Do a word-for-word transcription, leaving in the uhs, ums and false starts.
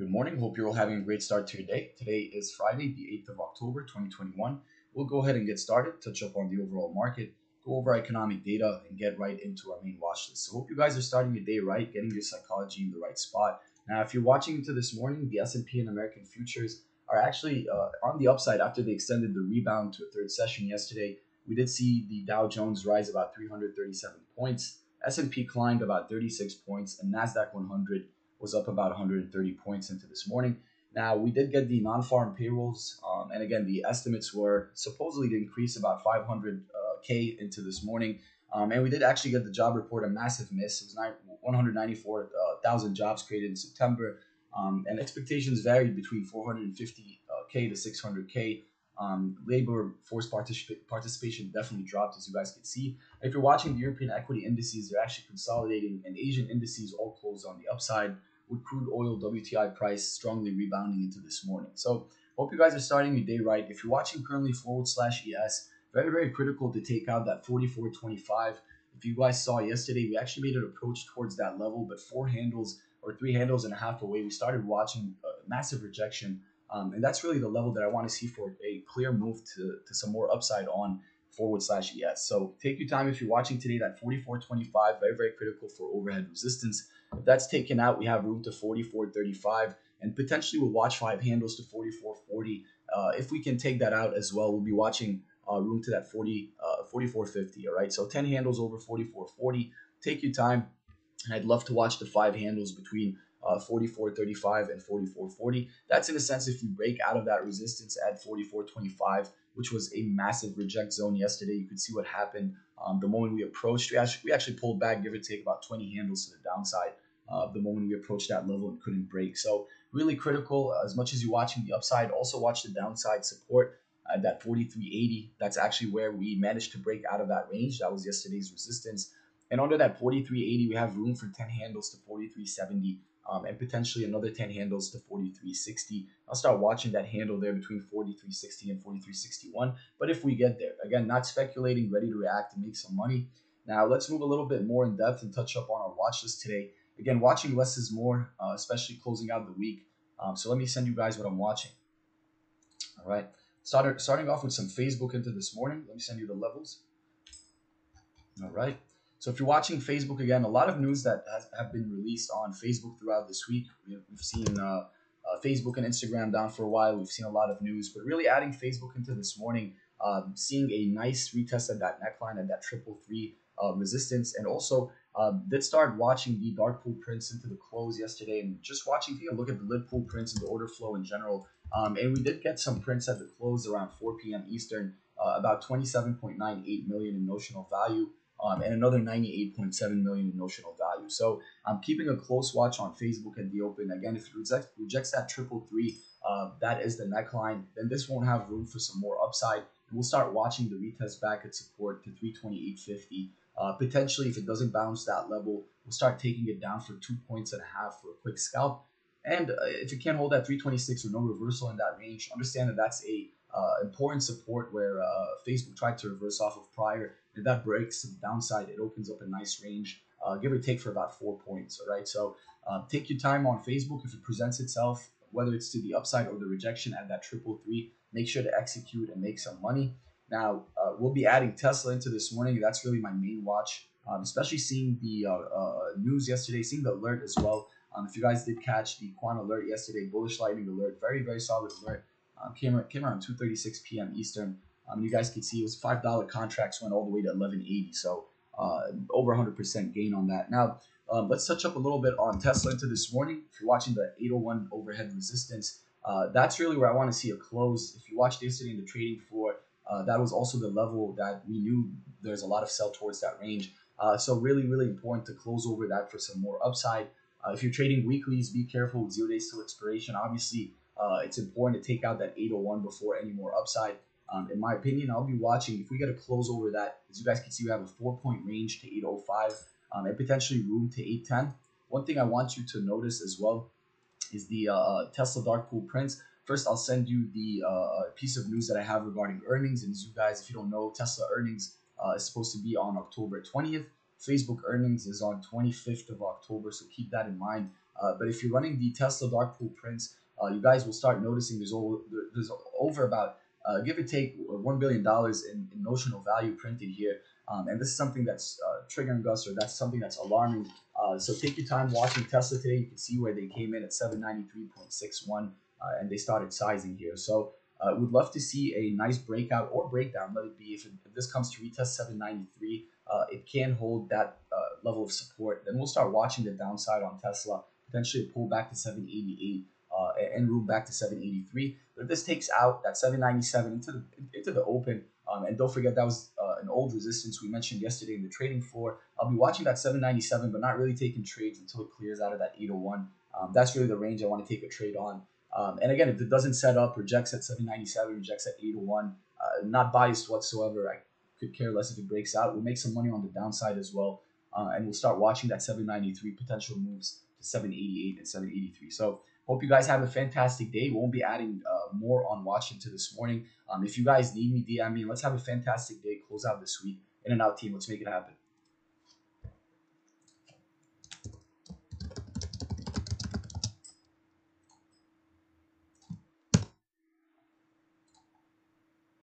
Good morning. Hope you're all having a great start to your day. Today is Friday, the eighth of October, twenty twenty-one. We'll go ahead and get started, touch up on the overall market, go over economic data, and get right into our main watch list. So hope you guys are starting your day right, getting your psychology in the right spot. Now, if you're watching into this morning, the S and P and American futures are actually uh, on the upside after they extended the rebound to a third session yesterday. We did see the Dow Jones rise about three hundred thirty-seven points, S and P climbed about thirty-six points, and NASDAQ one hundred was up about one hundred thirty points into this morning. Now, we did get the non-farm payrolls, um, and again, the estimates were supposedly to increase about five hundred K uh, into this morning, um, and we did actually get the job report, a massive miss. It was one hundred ninety-four thousand jobs created in September, um, and expectations varied between four hundred fifty K to six hundred K. Um, labor force particip participation definitely dropped, as you guys can see. If you're watching the European equity indices, they're actually consolidating, and Asian indices all closed on the upside, with crude oil W T I price strongly rebounding into this morning. So hope you guys are starting your day right. If you're watching currently forward slash E S, very, very critical to take out that forty-four twenty-five. If you guys saw yesterday, we actually made an approach towards that level, but four handles or three handles and a half away, we started watching a massive rejection. Um, and that's really the level that I want to see for a clear move to, to some more upside on forward slash E S. So take your time if you're watching today. That forty-four twenty-five, very, very critical for overhead resistance. If that's taken out, we have room to forty-four thirty-five, and potentially we'll watch five handles to forty-four forty. Uh, if we can take that out as well, we'll be watching uh, room to that forty, uh, forty-four fifty. All right, so ten handles over forty-four forty. Take your time, and I'd love to watch the five handles between Uh, forty-four thirty-five and forty-four forty. That's in a sense if you break out of that resistance at forty-four twenty-five, which was a massive reject zone yesterday. You could see what happened. Um, the moment we approached, we actually, we actually pulled back, give or take about twenty handles to the downside. Uh, the moment we approached that level and couldn't break. So really critical. As much as you're watching the upside, also watch the downside support at that forty-three eighty. That's actually where we managed to break out of that range. That was yesterday's resistance. And under that forty-three eighty, we have room for ten handles to forty-three seventy. Um, and potentially another ten handles to forty-three sixty. I'll start watching that handle there between forty-three sixty and forty-three sixty-one. But if we get there, again, not speculating, ready to react and make some money. Now, let's move a little bit more in depth and touch up on our watch list today. Again, watching less is more, uh, especially closing out the week. Um, so let me send you guys what I'm watching. All right. Start, starting off with some Facebook into this morning. Let me send you the levels. All right. So if you're watching Facebook, again, a lot of news that has, have been released on Facebook throughout this week. We've seen uh, uh, Facebook and Instagram down for a while. We've seen a lot of news, but really adding Facebook into this morning, um, seeing a nice retest at that neckline and that triple three uh, resistance, and also um, did start watching the dark pool prints into the close yesterday, and just watching, taking a look at the lit pool prints and the order flow in general. Um, and we did get some prints at the close around four P M Eastern, uh, about twenty-seven point nine eight million in notional value. Um, and another ninety-eight point seven million in notional value. So I'm um, keeping a close watch on Facebook at the open. Again, if it rejects, rejects that triple three, uh, that is the neckline, then this won't have room for some more upside. And we'll start watching the retest back at support to three twenty-eight fifty. Uh, potentially, if it doesn't bounce that level, we'll start taking it down for two points and a half for a quick scalp. And uh, if it can't hold that three twenty-six or no reversal in that range, understand that that's a Uh, important support where uh, Facebook tried to reverse off of prior. If that breaks to the downside, it opens up a nice range, uh, give or take for about four points. All right, so uh, take your time on Facebook. If it presents itself, whether it's to the upside or the rejection at that triple three, make sure to execute and make some money. Now, uh, we'll be adding Tesla into this morning. That's really my main watch, um, especially seeing the uh, uh, news yesterday, seeing the alert as well. Um, if you guys did catch the Quant Alert yesterday, bullish lightning alert, very, very solid alert. Um, came, came around two thirty-six P M Eastern. Um, you guys can see it was five dollar contracts went all the way to eleven eighty. So uh, over one hundred percent gain on that. Now, um, let's touch up a little bit on Tesla into this morning. If you're watching the eight oh one overhead resistance, uh, that's really where I want to see a close. If you watched yesterday in the trading floor, uh, that was also the level that we knew there's a lot of sell towards that range. Uh, so really, really important to close over that for some more upside. Uh, if you're trading weeklies, be careful with zero days till expiration. Obviously, Uh, it's important to take out that eight oh one before any more upside. Um, in my opinion, I'll be watching if we get a close over that. As you guys can see, we have a four-point range to eight oh five um, and potentially room to eight ten. One thing I want you to notice as well is the uh, Tesla dark pool prints. First, I'll send you the uh, piece of news that I have regarding earnings. And as you guys, if you don't know, Tesla earnings uh, is supposed to be on October twentieth. Facebook earnings is on twenty-fifth of October, so keep that in mind. Uh, but if you're running the Tesla dark pool prints, uh, you guys will start noticing there's, all, there's over about, uh, give or take, one billion dollars in, in notional value printed here. Um, and this is something that's uh, triggering us, or that's something that's alarming. Uh, so take your time watching Tesla today. You can see where they came in at seven ninety-three sixty-one, uh, and they started sizing here. So uh, would love to see a nice breakout or breakdown. Let it be, if, it, if this comes to retest seven ninety-three, uh, it can hold that uh, level of support. Then we'll start watching the downside on Tesla, potentially pull back to seven eighty-eight. Uh, and room back to seven eighty-three. But if this takes out that seven ninety-seven into the into the open, um, and don't forget that was uh, an old resistance we mentioned yesterday in the trading floor. I'll be watching that seven ninety-seven, but not really taking trades until it clears out of that eight oh one. Um, that's really the range I want to take a trade on. Um, and again, if it doesn't set up, rejects at seven ninety-seven, rejects at eight oh one, uh, not biased whatsoever. I could care less if it breaks out. We'll make some money on the downside as well, uh, and we'll start watching that seven ninety-three potential moves to seven eighty-eight and seven eighty-three. So hope you guys have a fantastic day. We won't be adding uh, more on watching to this morning. Um, if you guys need me, D M me. Let's have a fantastic day. Close out this week. In and out team. Let's make it happen.